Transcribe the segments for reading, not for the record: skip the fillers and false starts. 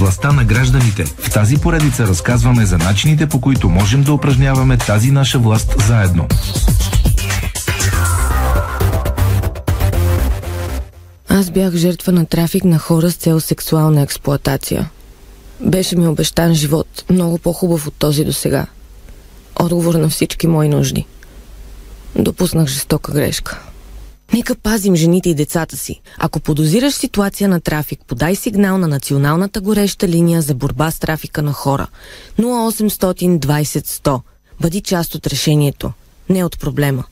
Властта на гражданите. В тази поредица разказваме за начините, по които можем да упражняваме тази наша власт заедно. Аз бях жертва на трафик на хора с цел сексуална експлоатация. Беше ми обещан живот, много по-хубав от този досега. Отговор на всички мои нужди. Допуснах жестока грешка. Нека пазим жените и децата си. Ако подозираш ситуация на трафик, подай сигнал на Националната гореща линия за борба с трафика на хора. 0800 20 100. Бъди част от решението, не от проблема.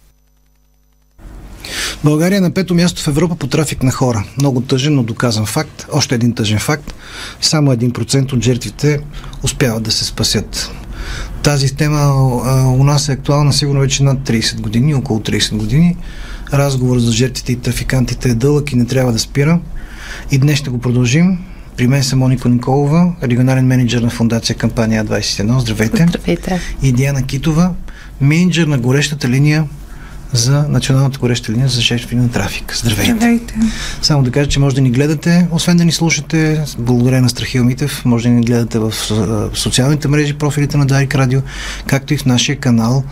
България е на 5-то място в Европа по трафик на хора. Много тъжен, но доказан факт. Още един тъжен факт. Само 1% от жертвите успяват да се спасят. Тази тема у нас е актуална сигурно вече над 30 години, около 30 години. Разговор за жертвите и трафикантите е дълъг и не трябва да спира. И днес ще го продължим. При мен са Моника Николова, регионален мениджър на фондация Кампания А21. Здравейте. Здравейте. И Диана Китова, мениджър на горещата линия за Националната гореща линия за жертви на трафик. Здравейте. Здравейте. Само да кажа, че може да ни гледате, освен да ни слушате, благодаря на Страхил Митев, може да ни гледате в социалните мрежи, профилите на Дарик Радио, както и в нашия канал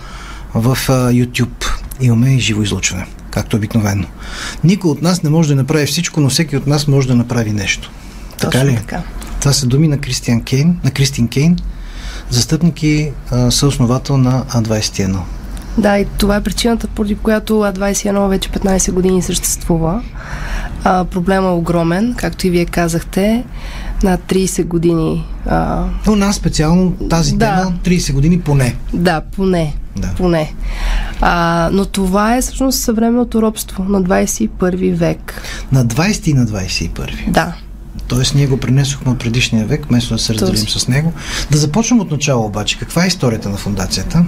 в YouTube. Имаме и живо излъчване, както обикновено. Никой от нас не може да направи всичко, но всеки от нас може да направи нещо. Точно така ли? Така. Това са думи на Кристин Кейн, застъпник и съосновател на А21. Да, и това е причината, поради която А21 вече 15 години съществува. Проблема е огромен, както и вие казахте, на 30 години. У нас специално тази тема 30 години поне. Да, поне. Да. Поне. Но това е всъщност съвременното робство на 21 век. На 20 и на 21. Да. Тоест ние го пренесохме от предишния век, вместо да се разделим с него. Да започнем от начало обаче. Каква е историята на фондацията?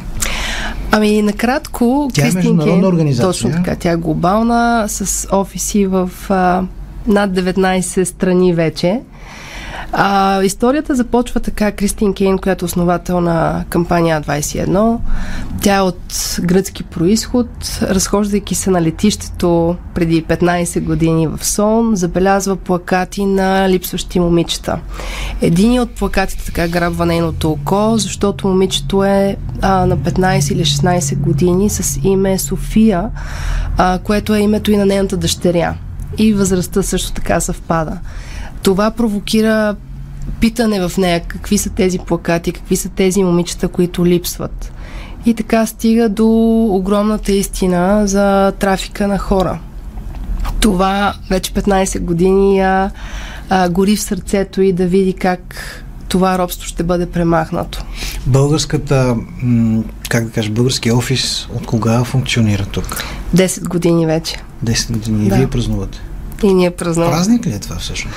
Ами, накратко, тя е международна организация. Точно така, тя е глобална, с офиси в над 19 страни вече. Историята започва така. Кристин Кейн, която е основател на кампания А21, тя е от гръцки происход, разхождайки се на летището преди 15 години в Солун, забелязва плакати на липсващи момичета. Един от плакатите така грабва нейното око, защото момичето е на 15 или 16 години с име София, което е името и на нейната дъщеря. И възрастта също така съвпада. Това провокира питане в нея, какви са тези плакати, какви са тези момичета, които липсват. И така стига до огромната истина за трафика на хора. Това вече 15 години гори в сърцето и да види как това робство ще бъде премахнато. Българския офис от кога функционира тук? 10 години вече. 10 години. Да. И вие празнувате? И ние празнуваме. Празник ли е това всъщност?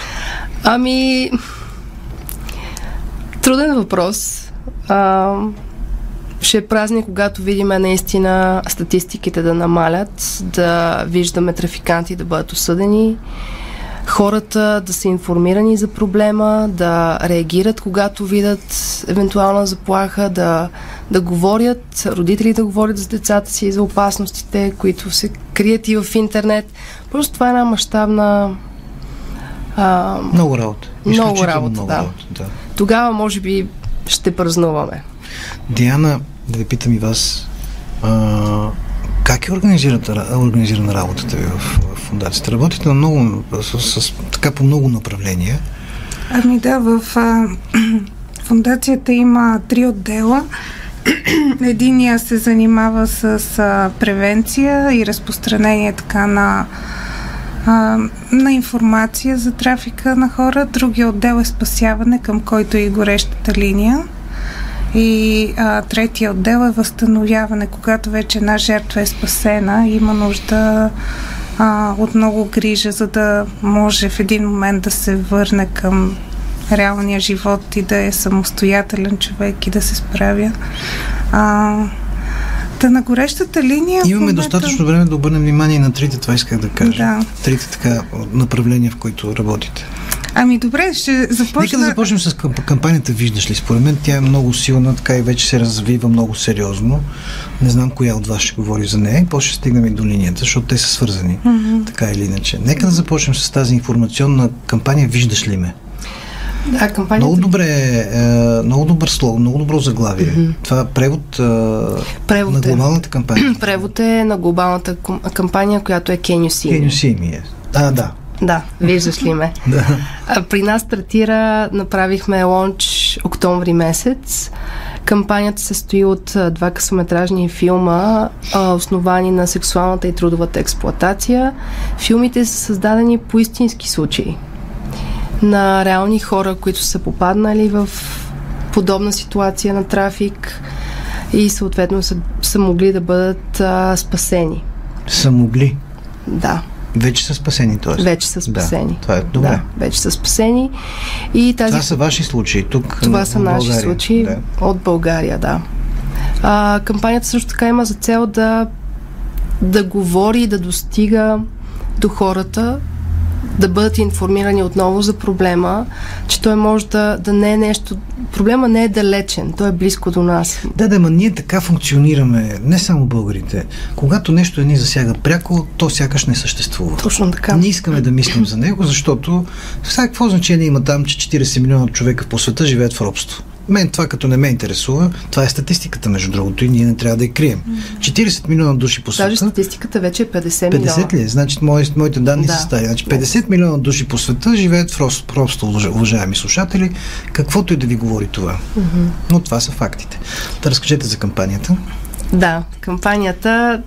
Ами, труден въпрос. Ще е празник, когато видим наистина статистиките да намалят, да виждаме трафиканти да бъдат осъдени, хората да са информирани за проблема, да реагират, когато видят евентуална заплаха, да говорят, родителите да говорят за децата си, за опасностите, които се крият и в интернет. Просто това е една мащабна... много работа. Много работа. Тогава, може би, ще празнуваме. Диана, да ви питам и вас, как е организирана работата ви в фондацията? Работите на много, така по много направления. Ами да, в фондацията има 3 отдела. Единия се занимава с превенция и разпространение така на информация за трафика на хора. Другия отдел е спасяване, към който е и горещата линия. И третия отдел е възстановяване, когато вече една жертва е спасена, има нужда от много грижа, за да може в един момент да се върне към реалния живот и да е самостоятелен човек и да се справя. На горещата линия... Имаме достатъчно време да обърнем внимание на трите, това исках да кажа. Да. Трите така направления, в които работите. Ами добре, ще започна... Нека да започнем с кампанията "Виждаш ли?". Според мен тя е много силна, така и вече се развива много сериозно. Не знам коя от вас ще говори за нея и после ще стигнем и до линията, защото те са свързани, така или иначе. Нека да започнем с тази информационна кампания "Виждаш ли ме?". Да, кампанията... Много добре, много добър слог, много добро заглавие. Mm-hmm. Това превод, превод на глобалната кампания. Превод е на глобалната кампания, която е Can You See Me. Can You See Me. А, да. Да, виждаш ли ме? Да. При нас стартира, направихме лонч октомври месец. Кампанията се състои от два късометражни филма, основани на сексуалната и трудовата експлоатация. Филмите са създадени по истински случаи на реални хора, които са попаднали в подобна ситуация на трафик и съответно са могли да бъдат спасени. Са могли? Да. Вече са спасени, т.е. Вече са спасени. Да, това е добре. Да, вече са спасени. И тази... Това са ваши случаи тук. Това са наши случаи от България, да. Кампанията също така има за цел да говори, да достига до хората, да бъдат информирани отново за проблема, че той може да не е нещо... Проблема не е далечен, той е близко до нас. Да, да, ма ние така функционираме, не само българите. Когато нещо ни засяга пряко, то сякаш не съществува. Точно така. Не искаме да мислим за него, защото всякакво значение има там, че 40 милиона човека по света живеят в робство. Мен това като не ме интересува, това е статистиката, между другото, и ние не трябва да я крием. 40 милиона души по света. Даже статистиката вече е 50 милиона. 50 ли? Значи моите данни са стари. Значи 50 милиона души по света живеят в робство, уважаеми слушатели, каквото и да ви говори това. Mm-hmm. Но това са фактите. Да, разкажете за кампанията. Да, кампанията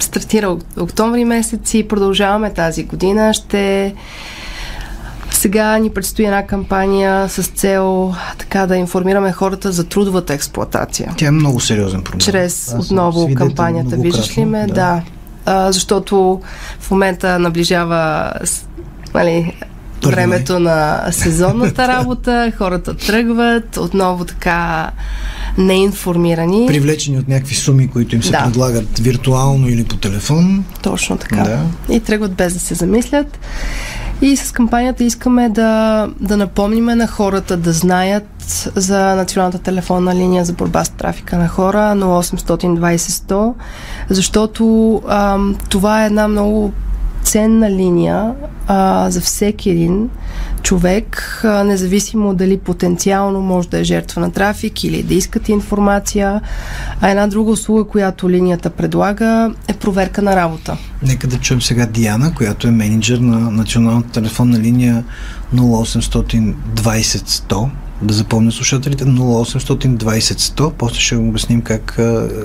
стартира октомври месец и продължаваме тази година. Сега ни предстои една кампания с цел така да информираме хората за трудовата експлоатация. Тя е много сериозен проблем. Чрез отново кампанията, виждаш ли ме? Да. Да. Защото в момента наближава времето на сезонната работа, хората тръгват, отново така неинформирани. Привлечени от някакви суми, които им се предлагат виртуално или по телефон. Точно така. Да. И тръгват без да се замислят. И с кампанията искаме да напомниме на хората да знаят за Националната телефонна линия за борба с трафика на хора 0800 20 100, защото това е една много ценна линия за всеки един човек, независимо дали потенциално може да е жертва на трафик или да искате информация. А една друга услуга, която линията предлага, е проверка на работа. Нека да чуем сега Диана, която е мениджър на Националната телефонна линия 0800 20 100. Да запомня слушателите 0800 20 100. После ще им обясним как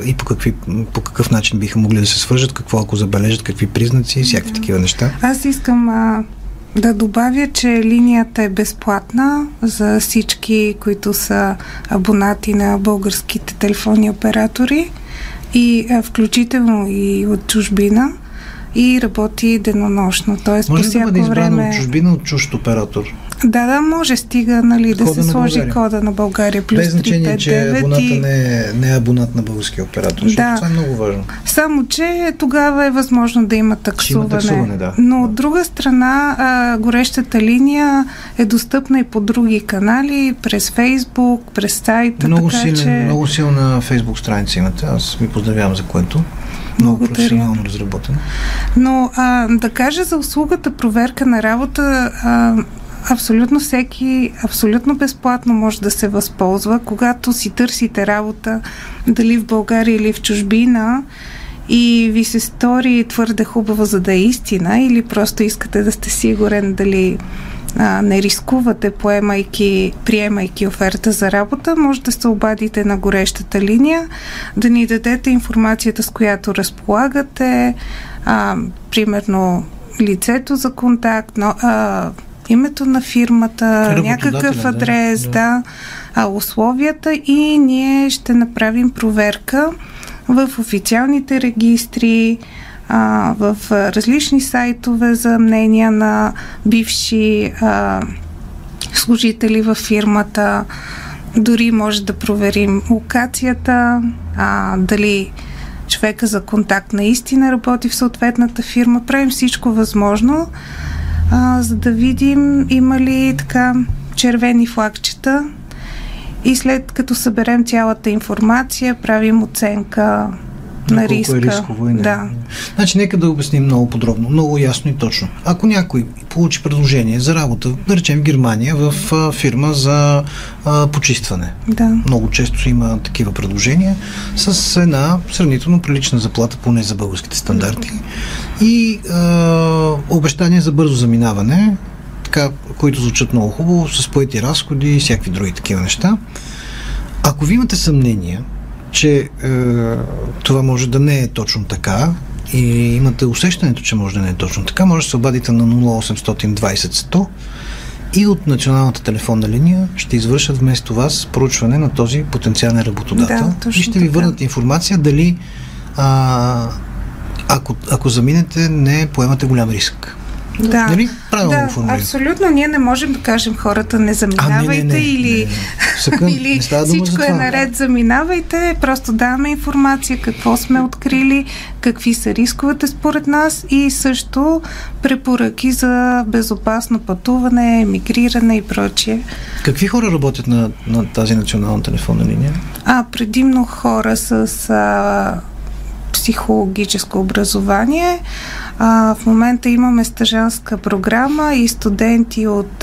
и по какъв начин биха могли да се свържат, какво ако забележат, какви признаци и всякакви такива неща. Аз искам да добавя, че линията е безплатна за всички, които са абонати на българските телефонни оператори, и включително и от чужбина, и работи денонощно. Тоест, може по всяко да бъде избрано време... от чужбина, от чужд оператор? Да, да, може, стига да се сложи България. Кода на България плюс 359. Без значение, че абоната не е абонат на българския оператор, защото това е много важно. Само, че тогава е възможно да има таксуване. Но от друга страна, горещата линия е достъпна и по други канали, през Фейсбук, през сайта. Много силна Фейсбук страница имате. Аз ви поздравявам за което. Много професионално разработено. Но да кажа за услугата проверка на работа, абсолютно всеки, абсолютно безплатно може да се възползва, когато си търсите работа, дали в България или в чужбина, и ви се стори твърде хубава, за да е истина, или просто искате да сте сигурен дали не рискувате, приемайки оферта за работа, може да се обадите на горещата линия, да ни дадете информацията, с която разполагате, примерно лицето за контакт, но... името на фирмата, някакъв адрес, условията, и ние ще направим проверка в официалните регистри, в различни сайтове за мнения на бивши служители във фирмата. Дори може да проверим локацията, дали човека за контакт наистина работи в съответната фирма. Правим всичко възможно, за да видим има ли така червени флагчета, и след като съберем цялата информация, правим оценка на риска. Е рисково и не. Да. Значи, нека да обясним много подробно, много ясно и точно. Ако някой получи предложение за работа, да речем в Германия, в фирма за почистване. Да. Много често има такива предложения с една сравнително прилична заплата, поне за българските стандарти, и обещание за бързо заминаване, така, които звучат много хубаво, с поети разходи и всякакви други такива неща. Ако ви имате съмнения, че това може да не е точно така и имате усещането, че може да не е точно така, може да се обадите на 0820 100 и от Националната телефонна линия ще извършат вместо вас проучване на този потенциален работодател, да, и ще ви върнат информация дали ако заминете, не поемате голям риск. Да, нали? Да, абсолютно. Ние не можем да кажем хората не заминавайте, или всичко е наред, заминавайте, просто даваме информация какво сме открили, какви са рисковете според нас и също препоръки за безопасно пътуване, емигриране и прочие. Какви хора работят на тази национална телефонна линия? Предимно хора с психологическо образование. В момента имаме стажантска програма и студенти от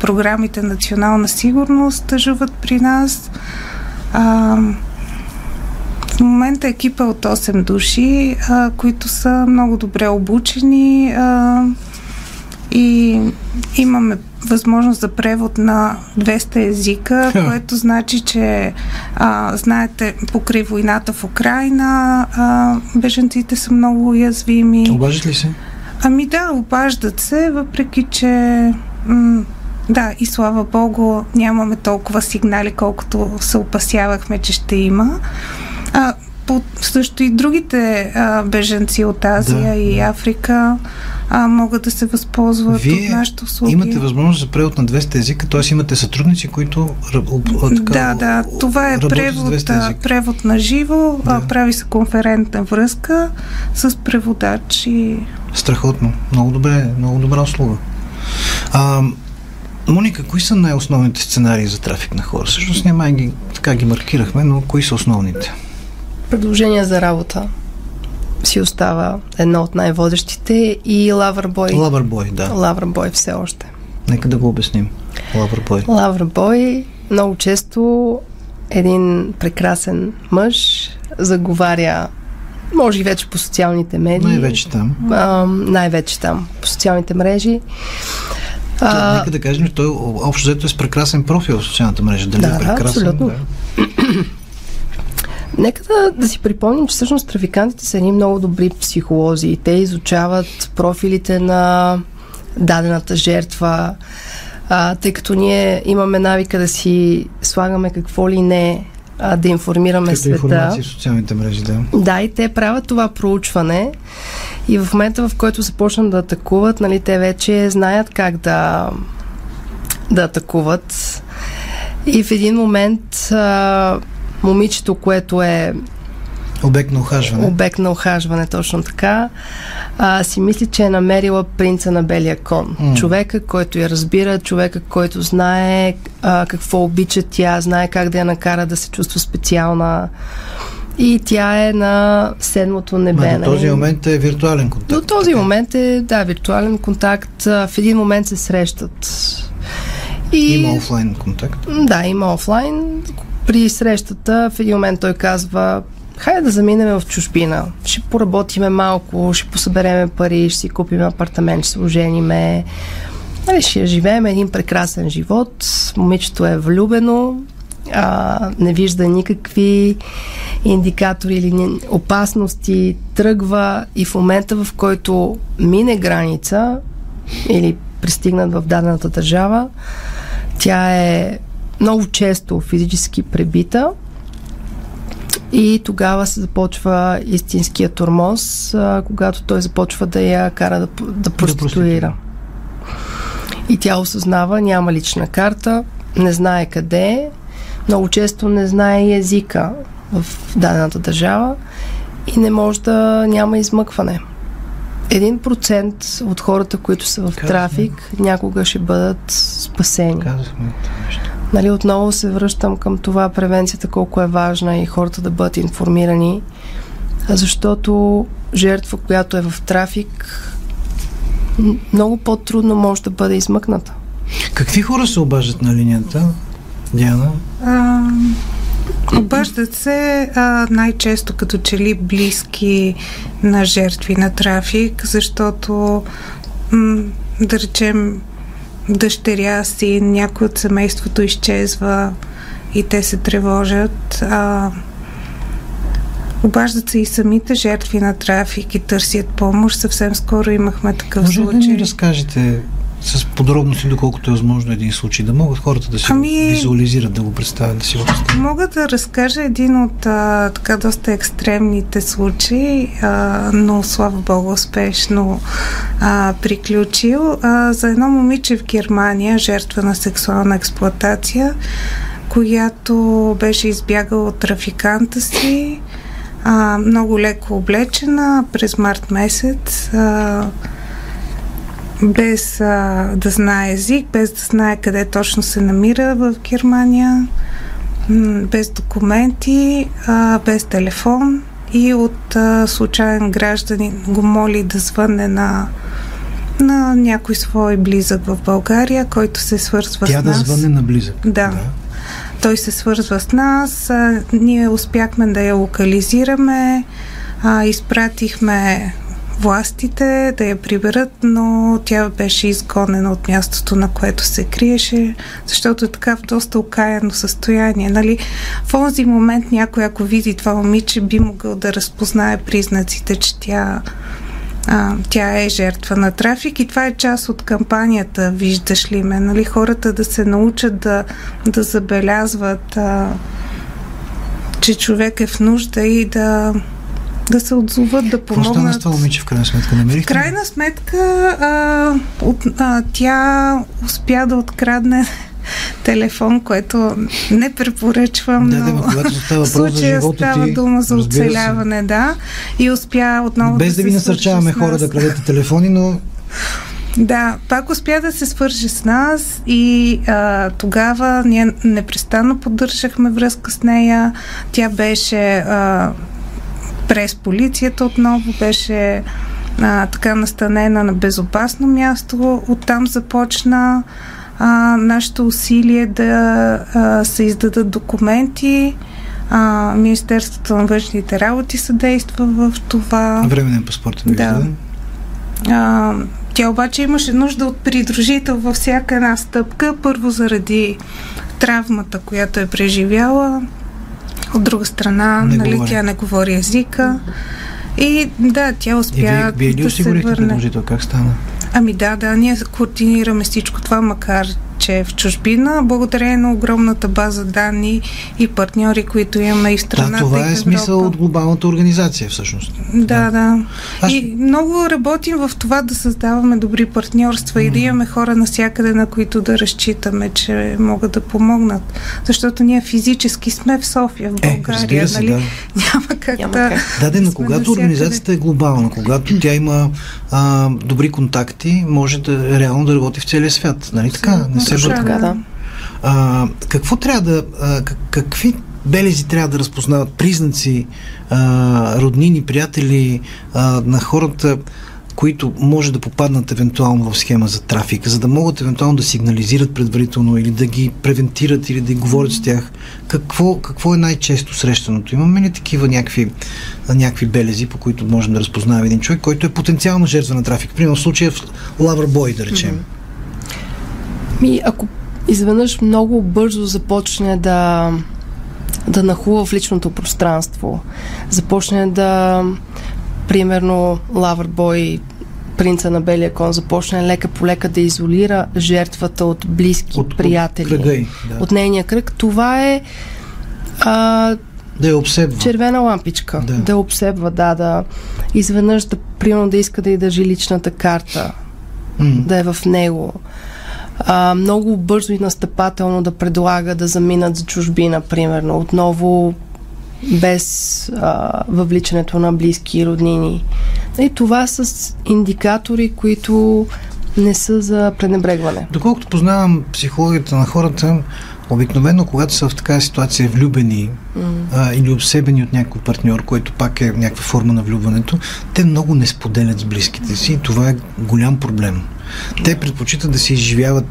програмите Национална сигурност стажуват при нас. В момента екипа от 8 души, които са много добре обучени, и имаме възможност за превод на 200 езика, което значи, че знаете, покрай войната в Украйна бежанците са много уязвими. Обаждат ли се? Да, обаждат се, въпреки че да, и слава Богу, нямаме толкова сигнали, колкото се опасявахме, че ще има. Също и другите бежанци от Азия и Африка могат да се възползват от нашите услуги. Имате възможност за превод на 200 езика, т.е. имате сътрудници, които това е превод на живо, прави се конферентна връзка с преводач. Страхотно, много добре, много добра услуга. Моника, кои са най-основните сценарии за трафик на хора? Всъщност няма ги маркирахме, но кои са основните? Предложение за работа си остава едно от най-водещите, и лавърбой. Лавърбой, да. Лавърбой все още. Нека да го обясним. Лавърбой. Лавърбой много често един прекрасен мъж заговаря, може и вече по социалните медии. Най-вече там. Най-вече там, по социалните мрежи. Нека да кажем, че той общо взето е с прекрасен профил в социалната мрежа. Дали е прекрасен? Абсолютно. Да, абсолютно. Нека да си припомним, че всъщност трафикантите са едни много добри психолози и те изучават профилите на дадената жертва, тъй като ние имаме навика да си слагаме какво ли не, да информираме света. Информация в социалните мрежи, да. Да, и те правят това проучване и в момента, в който започнат да атакуват, нали, те вече знаят как да атакуват, и в един момент момичето, което е обект на ухажване, точно така, си мисли, че е намерила принца на белия кон. Човека, който я разбира, човека, който знае какво обича тя, знае как да я накара да се чувства специална, и тя е на седмото небе. До този момент е виртуален контакт. До този момент е, да, виртуален контакт. В един момент се срещат. Има офлайн контакт? Да, има офлайн. При срещата в един момент той казва: хайде да заминем в чужбина, ще поработиме малко, ще посъбереме пари, ще си купим апартамент, ще се ожениме, ще живеем един прекрасен живот. Момичето е влюбено, не вижда никакви индикатори или опасности, тръгва, и в момента, в който мине граница или пристигнат в дадената държава, тя е много често физически пребита, и тогава се започва истинския тормоз, когато той започва да я кара да проституира. И тя осъзнава, няма лична карта, не знае къде е, много често не знае езика в дадената държава и не може да няма измъкване. 1% от хората, които са в трафик, някога ще бъдат спасени. Нали, отново се връщам към това, превенцията колко е важна и хората да бъдат информирани, защото жертва, която е в трафик, много по-трудно може да бъде измъкната. Какви хора се обаждат на линията, Диана? Обаждат се най-често като че ли близки на жертви на трафик, защото да речем дъщеря си, някой от семейството изчезва и те се тревожат. Обаждат се и самите жертви на трафик и търсят помощ. Съвсем скоро имахме такъв случай. Може да ни разкажете с подробности, доколкото е възможно един случай, да могат хората да си визуализират, да го представят, да си го представят? Мога да разкажа един от така доста екстремните случаи, но слава богу успешно приключил. За едно момиче в Германия, жертва на сексуална експлоатация, която беше избягала от трафиканта си, много леко облечена през март месец, без да знае език, без да знае къде точно се намира в Германия, без документи, без телефон, и от случайен гражданин го моли да звъне на някой свой близък в България, който се свързва с нас. Тя да звъне на близък? Да. Той се свързва с нас, ние успяхме да я локализираме, изпратихме властите да я приберат, но тя беше изгонена от мястото, на което се криеше, защото е така в доста окаяно състояние. Нали? В този момент някой, ако види това момиче, би могъл да разпознае признаците, че тя е жертва на трафик, и това е част от кампанията "Виждаш ли ме?", нали? Хората да се научат да забелязват, че човек е в нужда, и да се отзоват, да помогнат. Какво стана с това момиче в крайна сметка? Намерихте? В крайна сметка тя успя да открадне телефон, което не препоръчвам, но в случая става дума за оцеляване, да. И успя отново. Без да ви насърчаваме хора да крадете телефони, но. Да, пак успя да се свържи с нас, и тогава ние непрестанно поддържахме връзка с нея. Тя беше през полицията отново, беше така настанена на безопасно място. Оттам започна нашето усилие да се издадат документи. Министерството на външните работи съдейства в това. Временен паспорт е издаден. Тя обаче имаше нужда от придружител във всяка една стъпка. Първо заради травмата, която е преживяла. От друга страна, тя не говори езика. И да, тя успя да се върне. Как стана? Да, ние координираме всичко това, макар че в чужбина, благодарение на огромната база данни и партньори, които имаме и в страната. Да, това е смисъл от глобалната организация всъщност. Да. И много работим в това да създаваме добри партньорства и да имаме хора навсякъде, на които да разчитаме, че могат да помогнат. Защото ние физически сме в София, в България. Нали? Няма как. Да, когато организацията е глобална, когато тя има добри контакти, може да реално да работи в целия свят. Нали така? Да. Какви белези трябва да разпознават, признаци, роднини, приятели на хората, които може да попаднат евентуално в схема за трафик, за да могат евентуално да сигнализират предварително или да ги превентират, или да говорят с тях? Какво е най-често срещаното? Имаме ли такива някакви белези, по които можем да разпознаваме един човек, който е потенциално жертва на трафик? Примерно в случая в Лавърбой, да речем. Ако изведнъж много бързо започне да нахува в личното пространство, започне примерно Лавърбой, принца на белия кон, започне лека по лека да изолира жертвата от близки, приятели, от нейния кръг, това е да я обсебва. Червена лампичка. Да я обсебва, да. Изведнъж примерно да иска да й държи личната карта, да е в него. Много бързо и настъпателно да предлага да заминат за чужбина, примерно, отново без въвличането на близки и роднини. И това са индикатори, които не са за пренебрегване. Доколкото познавам психологията на хората, обикновено, когато са в такава ситуация влюбени или обсебени от някой партньор, който пак е някаква форма на влюбването, те много не споделят с близките си и това е голям проблем. Те предпочитат да се изживяват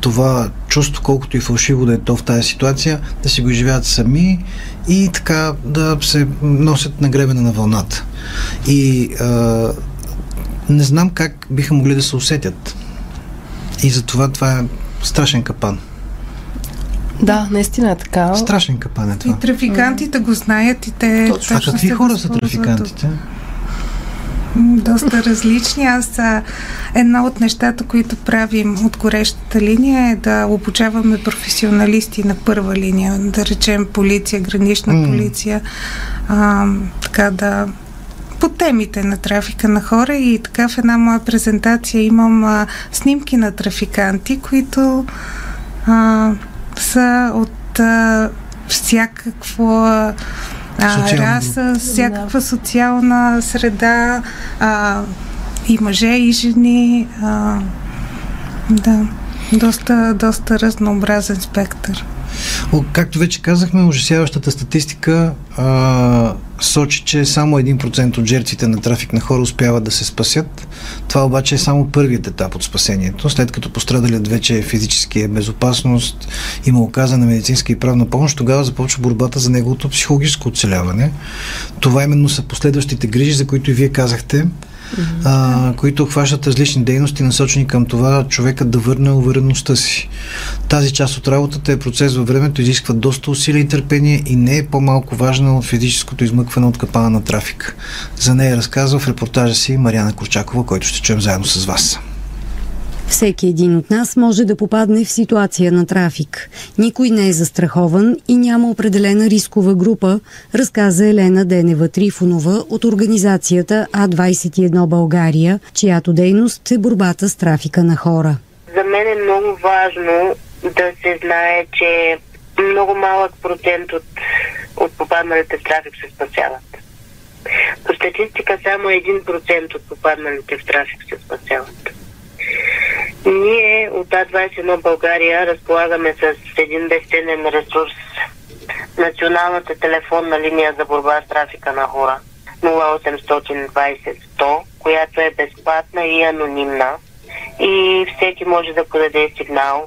това чувство, колкото и фалшиво да е то в тази ситуация, да си го изживяват сами и така да се носят на гребена на вълната. И не знам как биха могли да се усетят. И затова това е страшен капан. Да, наистина е така. Страшен капан е това. И трафикантите го знаят и те... Точно. А какви хора са трафикантите? Доста различни. Една от нещата, които правим от горещата линия е да обучаваме професионалисти на първа линия. Да речем полиция, гранична полиция. Така да... по темите на трафика на хора и така в една моя презентация имам снимки на трафиканти, които са от всякаква раса, всякаква социална среда, и мъже, и жени. Доста разнообразен спектър. Както вече казахме, ужасяващата статистика сочи, че само 1% от жертвите на трафик на хора успяват да се спасят. Това обаче е само първият етап от спасението. След като пострадалият вече физически е безопасност, има оказана медицинска и правна помощ, тогава започва борбата за неговото психологическо оцеляване. Това именно са последващите грижи, за които и вие казахте, които хващат различни дейности, насочени към това човекът да върне увереността си. Тази част от работата е процес във времето, изисква доста усилия и търпение и не е по-малко важна от физическото измъкване от капана на трафик. За нея разказва в репортажа си Марияна Корчакова, който ще чуем заедно с вас. Всеки един от нас може да попадне в ситуация на трафик. Никой не е застрахован и няма определена рискова група, разказа Елена Денева Трифонова от организацията А21 България, чиято дейност е борбата с трафика на хора. За мен е много важно да се знае, че много малък процент от попадналите в трафик се спасяват. По статистика само 1% от попадналите в трафик се спасяват. Ние от А21 България разполагаме с един безценен ресурс – Националната телефонна линия за борба с трафика на хора 0800 20 100, която е безплатна и анонимна и всеки може да подаде сигнал,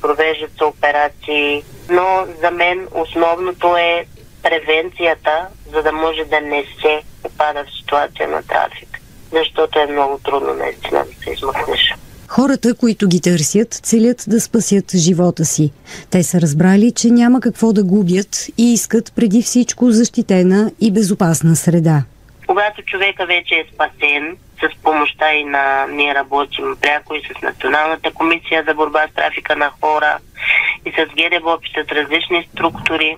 провеждат се операции, но за мен основното е превенцията, за да може да не се попада в ситуация на трафик, защото е много трудно наистина да се измъкнеш. Хората, които ги търсят, целят да спасят живота си. Те са разбрали, че няма какво да губят и искат преди всичко защитена и безопасна среда. Когато човека вече е спасен, с помощта и на ние работим пряко и с Националната комисия за борба с трафика на хора и с ГДБОП, с различни структури.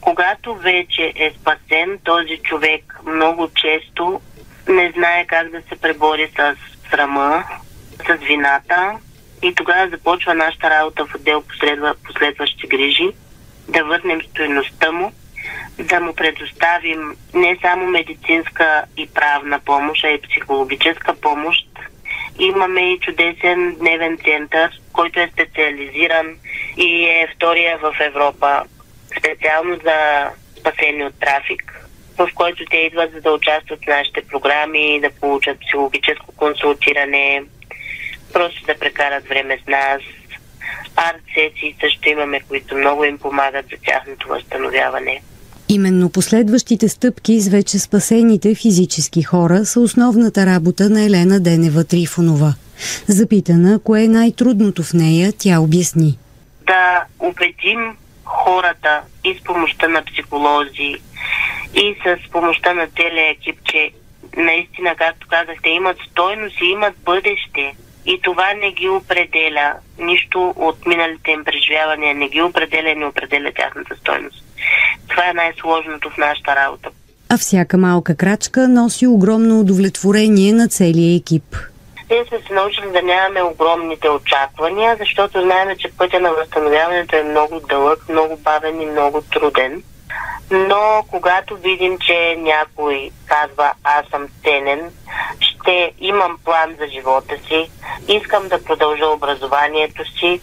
Когато вече е спасен, този човек много често не знае как да се пребори с срама, с вината и тогава започва нашата работа в отдел последващи грижи, да върнем стойността му, да му предоставим не само медицинска и правна помощ, а и психологическа помощ. Имаме и чудесен дневен център, който е специализиран и е втория в Европа, специално за спасение от трафик, в който те идват за да участват в нашите програми, да получат психологическо консултиране, просто да прекарат време с нас. Арт-сесии също имаме, които много им помагат за тяхното възстановяване. Именно последващите стъпки с вече спасените физически хора са основната работа на Елена Денева Трифонова. Запитана кое е най-трудното в нея, тя обясни. Да убедим хората и с помощта на психолози, и с помощта на целия екип, че наистина, както казахте, имат стойност и имат бъдеще. И това не ги определя, нищо от миналите им преживявания не ги определя и не определя тяхната стойност. Това е най-сложното в нашата работа. А всяка малка крачка носи огромно удовлетворение на целия екип. Ние сме се научили да нямаме огромните очаквания, защото знаем, че пътя на възстановяването е много дълъг, много бавен и много труден. Но когато видим, че някой казва аз съм ценен, ще имам план за живота си, искам да продължа образованието си,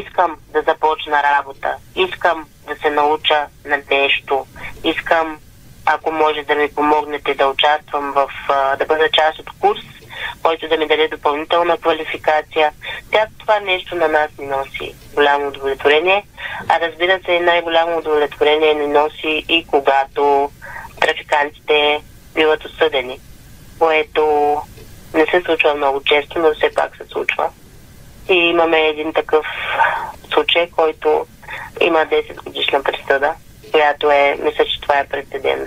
искам да започна работа, искам да се науча на нещо, искам, ако може да ми помогнете, да участвам в, да бъда част от курс, който да ми даде допълнителна квалификация. Тя това нещо на нас ни носи голямо удовлетворение, а разбира се, най-голямо удовлетворение ни носи и когато трафикантите биват осъдени, което не се случва много често, но все пак се случва. И имаме един такъв случай, който има 10 годишна присъда, която е, мисля, че това е прецедент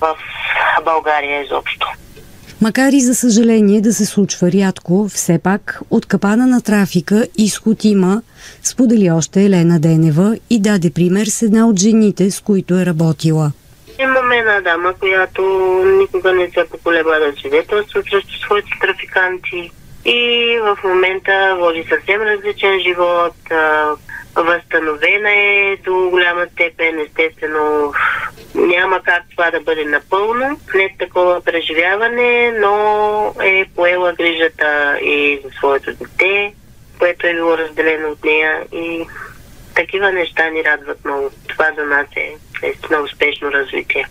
в България изобщо. Макар и за съжаление да се случва рядко, все пак от капана на трафика изход има, сподели още Елена Денева и даде пример с една от жените, с които е работила. Имаме една дама, която никога не се поколеба да свидетелства срещу своите трафиканти и в момента води съвсем различен живот, възстановена е до голяма степен, естествено няма как това да бъде напълно след такова преживяване, но е поела грижата и за своето дете, което е било разделено от нея, и такива неща ни радват много. Това за нас е на успешно развитие.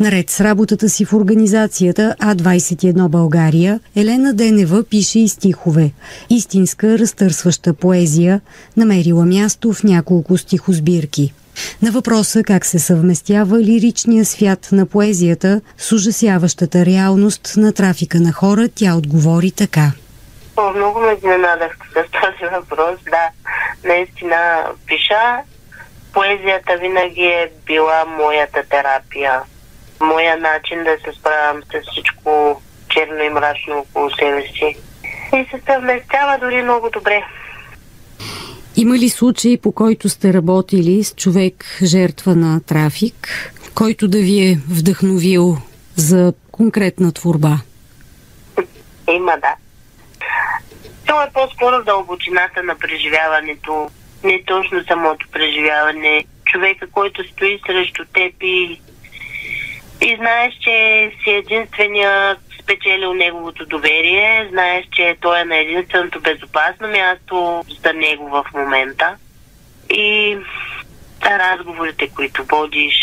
Наред с работата си в организацията А21 България, Елена Денева пише и стихове. Истинска, разтърсваща поезия, намерила място в няколко стихосбирки. На въпроса как се съвместява лиричния свят на поезията с ужасяващата реалност на трафика на хора, тя отговори така. Много ме изненадах с този въпрос. Да, наистина пиша. Поезията винаги е била моята терапия. Моя начин да се справям с всичко черно и мрачно около себе си. И се съвместява дори много добре. Има ли случаи, по който сте работили с човек, жертва на трафик, който да ви е вдъхновил за конкретна творба? Има, да. Това е по-скоро дълбочината на преживяването. Не точно самото преживяване. Човека, който стои срещу теб и знаеш, че си единственият спечелил неговото доверие, знаеш, че той е на единственото безопасно място за него в момента. И разговорите, които водиш,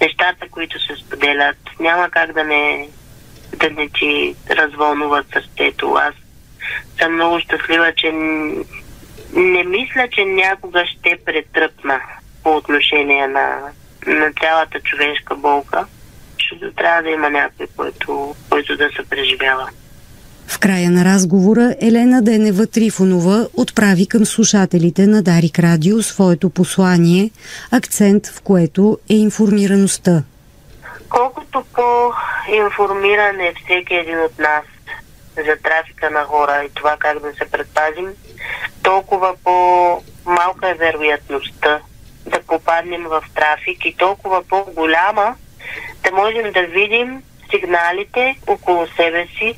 нещата, които се споделят, няма как да не ти развълнуват сърцето. Аз съм много щастлива, че не мисля, че някога ще претръпна по отношение на цялата човешка болка, защото трябва да има някой, който да се преживява. В края на разговора Елена Денева Трифонова отправи към слушателите на Дарик Радио своето послание, акцент в което е информираността. Колкото по-информиран е всеки един от нас за трафика на хора и това как да се предпазим, толкова по-малка е вероятността да попаднем в трафик и толкова по-голяма да можем да видим сигналите около себе си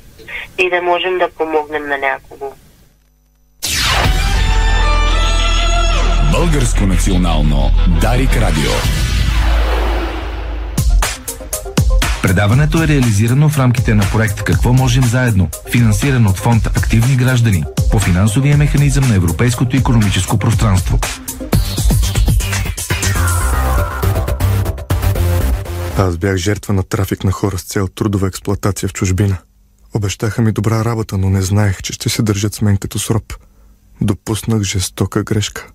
и да можем да помогнем на някого. Българско национално Дарик Радио. Предаването е реализирано в рамките на проект "Какво можем заедно", финансиран от фонд "Активни граждани" по финансовия механизъм на Европейското икономическо пространство. Аз бях жертва на трафик на хора с цел трудова експлоатация в чужбина. Обещаха ми добра работа, но не знаех, че ще се държат с мен като с роб. Допуснах жестока грешка.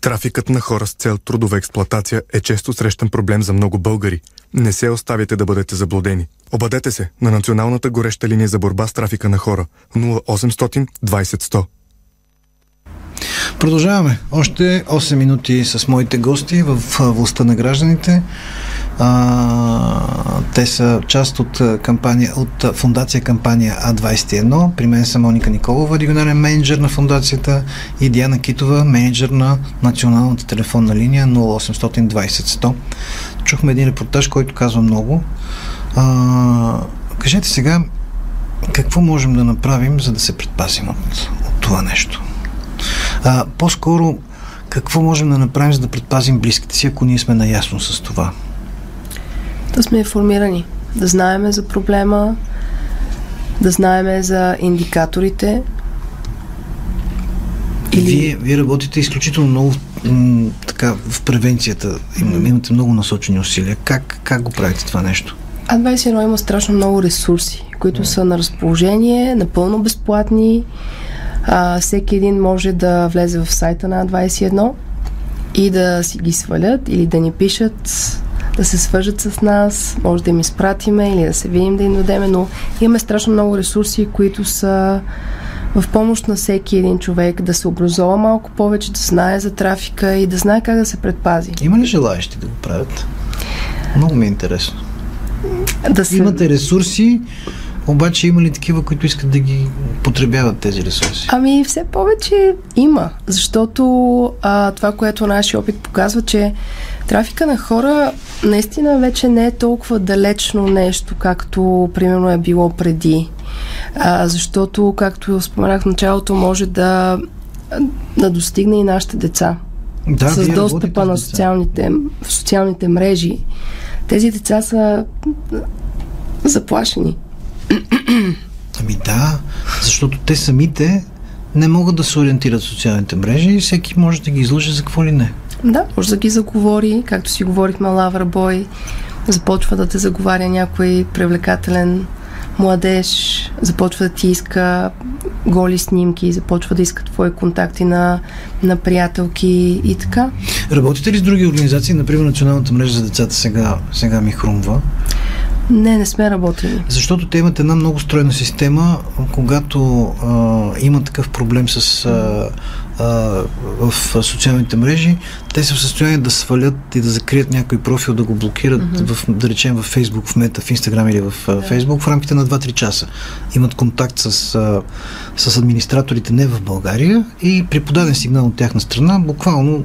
Трафикът на хора с цел трудова експлоатация е често срещан проблем за много българи. Не се оставяйте да бъдете заблудени. Обадете се на Националната гореща линия за борба с трафика на хора 0800 20 100. Продължаваме. Още 8 минути с моите гости в Властта на гражданите. Те са част от фондация Кампания А21. При мен са Моника Николова, регионален мениджър на фондацията, и Диана Китова, мениджър на Националната телефонна линия 0800 20 100. Чухме един репортаж, който казва много. Кажете сега, какво можем да направим, за да се предпазим от това нещо? По-скоро, какво можем да направим, за да предпазим близките си, ако ние сме наясно с това? Да сме информирани, да знаем за проблема, да знаем за индикаторите. И вие работите изключително много така, в превенцията. Имате много насочени усилия. Как го правите това нещо? А21 има страшно много ресурси, които са на разположение, напълно безплатни. Всеки един може да влезе в сайта на А21 и да си ги свалят или да ни пишат, да се свържат с нас, може да им изпратиме или да се видим, да им дадеме, но имаме страшно много ресурси, които са в помощ на всеки един човек да се образува малко повече, да знае за трафика и да знае как да се предпази. Има ли желаещи да го правят? Много ми е интересно. Имате ресурси, обаче има ли такива, които искат да ги потребяват тези ресурси? Ами все повече има, защото това, което нашия опит показва, че трафика на хора наистина вече не е толкова далечно нещо, както примерно е било преди. Защото, както споменах в началото, може да достигне и нашите деца. Да, с достъпа на социалните мрежи. Тези деца са заплашени. Ами да, защото те самите не могат да се ориентират в социалните мрежи и всеки може да ги излъже за какво ли не. Да, може да ги заговори, както си говорихме, Лавра Бой, започва да те заговаря някой привлекателен младеж, започва да ти иска голи снимки, започва да иска твои контакти на приятелки и така. Работите ли с други организации, например Националната мрежа за децата сега ми хрумва? Не сме работили. Защото те имат една много стройна система, когато има такъв проблем в социалните мрежи, те са в състояние да свалят и да закрият някой профил, да го блокират, да речем в Facebook, в Мета, в Instagram или в Facebook, в рамките на 2-3 часа. Имат контакт с администраторите не в България и при подаден сигнал от тяхна страна, буквално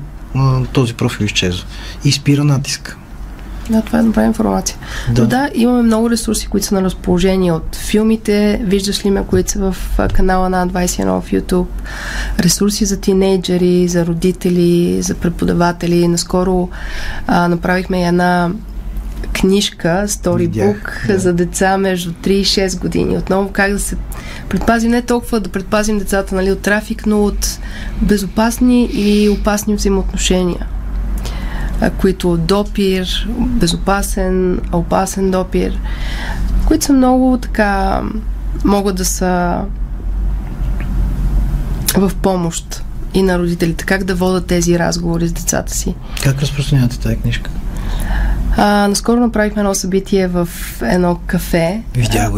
този профил изчезва и спира натиск. Да, това е добра информация. Да. Но да, имаме много ресурси, които са на разположение от филмите, виждаш ли ме, които са в канала на А21 в YouTube, ресурси за тинейджери, за родители, за преподаватели. Наскоро направихме една книжка, сторибук за деца между 3 и 6 години. Отново как да се предпазим, не толкова да предпазим децата от трафик, но от безопасни и опасни взаимоотношения, които допир, опасен допир, които са много така, могат да са в помощ и на родителите. Как да водят тези разговори с децата си? Как разпространявате тази книжка? Наскоро направихме едно събитие в едно кафе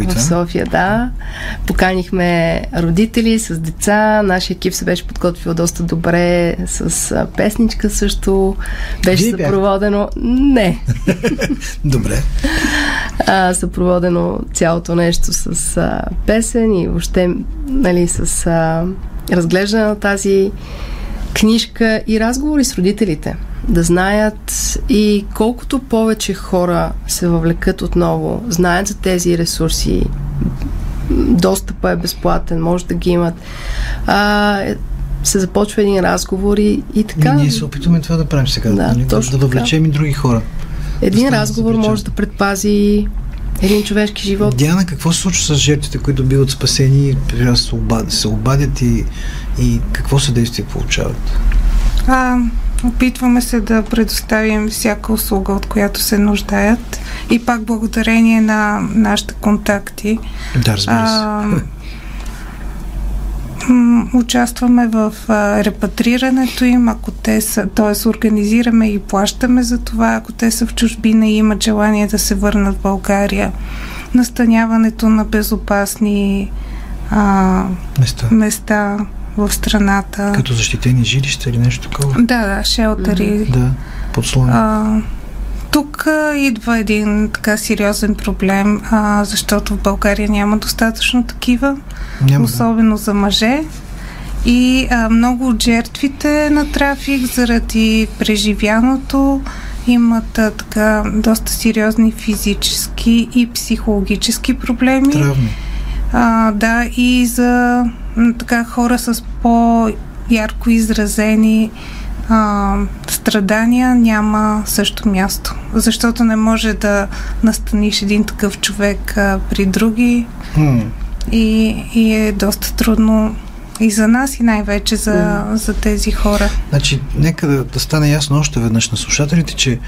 в София. Да. Поканихме родители с деца. Нашия екип се беше подготвил доста добре с песничка също. Беше съпроводено... Не. Добре. Съпроводено цялото нещо с песен и въобще с разглеждане на тази книжка и разговори с родителите. Да знаят, и колкото повече хора се въвлекат отново, знаят за тези ресурси, достъпът е безплатен, може да ги имат, се започва един разговор и така. Ние се опитваме това да правим сега, да въвлечем и други хора. Един разговор може да предпази един човешки живот. Диана, какво се случва с жертвите, които биват спасени, се обадят и какво съдействие получават? Опитваме се да предоставим всяка услуга, от която се нуждаят, и пак благодарение на нашите контакти. Да, разбира се. Участваме в репатрирането им, ако те са, т.е. организираме и плащаме за това, ако те са в чужбина и имат желание да се върнат в България. Настаняването на безопасни места в страната. Като защитени жилища или нещо такова? Да, шелтери. Да, подслони. Тук идва един така сериозен проблем, защото в България няма достатъчно такива, особено за мъже. И много от жертвите на трафик заради преживяното имат така доста сериозни физически и психологически проблеми. Травми. Да, и за така хора с по-ярко изразени страдания няма също място. Защото не може да настаниш един такъв човек при други и е доста трудно и за нас, и най-вече за тези хора. Значи, нека да стане ясно още веднъж на слушателите, че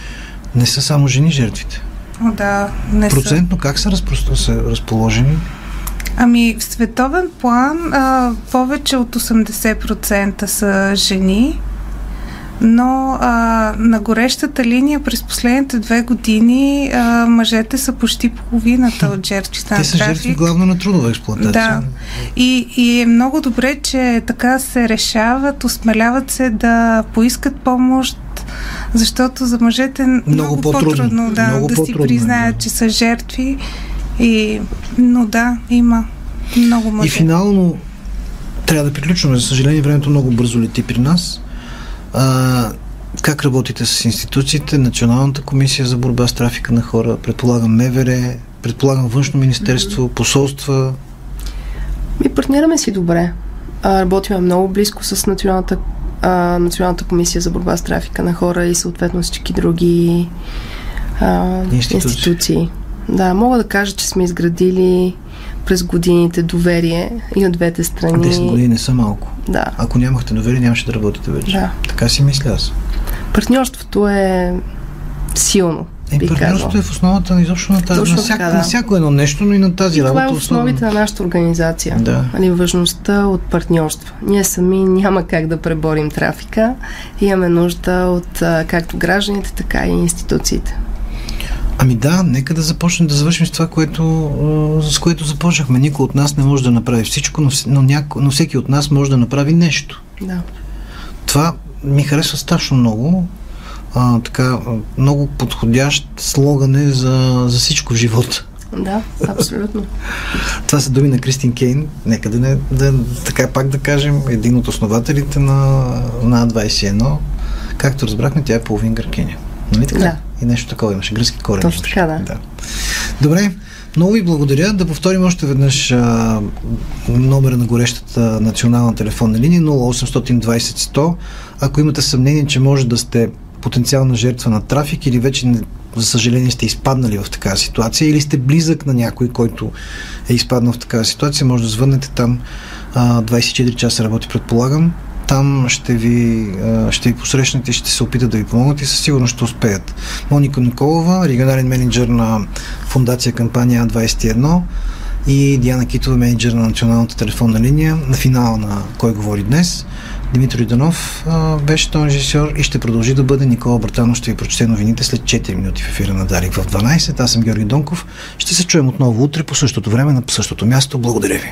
не са само жени жертвите. О, да, не са. Процентно как са разположени? Ами, в световен план повече от 80% са жени, но на горещата линия през последните 2 години мъжете са почти половината от жертвите на трафик. Те са жертви главно на трудова експлоатация. Да. И е много добре, че така се решават, осмеляват се да поискат помощ, защото за мъжете е много по-трудно да си признаят, че са жертви. Но да, има много мъже. И финално трябва да приключваме. За съжаление, времето много бързо лети при нас. Как работите с институциите, Националната комисия за борба с трафика на хора, предполагам МВР, предполагам Външно министерство, посолства? Ми партнираме си добре. Работиме много близко с Националната комисия за борба с трафика на хора и съответно всички други институции. Да, мога да кажа, че сме изградили през годините доверие и от двете страни. 10 години не са малко. Да. Ако нямахте доверие, нямаше да работите вече. Да. Така си мисля аз. Партньорството е силно. Партньорството е в основата на изобщо на тази, на всяко едно нещо, но и на тази работа. Това е основите на нашата организация. Да. Важността от партньорство. Ние сами няма как да преборим трафика. Имаме нужда от както гражданите, така и институциите. Ами да, нека да започнем да завършим с това, с което започнахме. Никой от нас не може да направи всичко, но всеки от нас може да направи нещо. Да. Това ми харесва страшно много. Така, много подходящ слоган е за всичко в живота. Да, абсолютно. Това са думи на Кристин Кейн. Нека така пак да кажем, един от основателите на А21. Както разбрахме, тя е половин гъркиня. Нали така? Да. И нещо такова имаше, гръцки корени. Точно така, да. Добре, много ви благодаря. Да повторим още веднъж номера на горещата национална телефонна линия 0820 100. Ако имате съмнение, че може да сте потенциална жертва на трафик или вече, за съжаление, сте изпаднали в такава ситуация или сте близък на някой, който е изпаднал в такава ситуация, може да звънете там. 24 часа работи, предполагам. Там ще ви посрещнат и ще се опитат да ви помогнат и със сигурност ще успеят. Моника Николова, регионален менеджер на фондация Кампания А21, и Диана Китова, менеджер на Националната телефонна линия, на финала на Кой говори днес. Димитър Иданов беше тон режисьор и ще продължи да бъде. Никола Братанов ще ви прочете новините след 4 минути в ефира на Дарик в 12. Аз съм Георги Донков. Ще се чуем отново утре по същото време на същото място. Благодаря ви.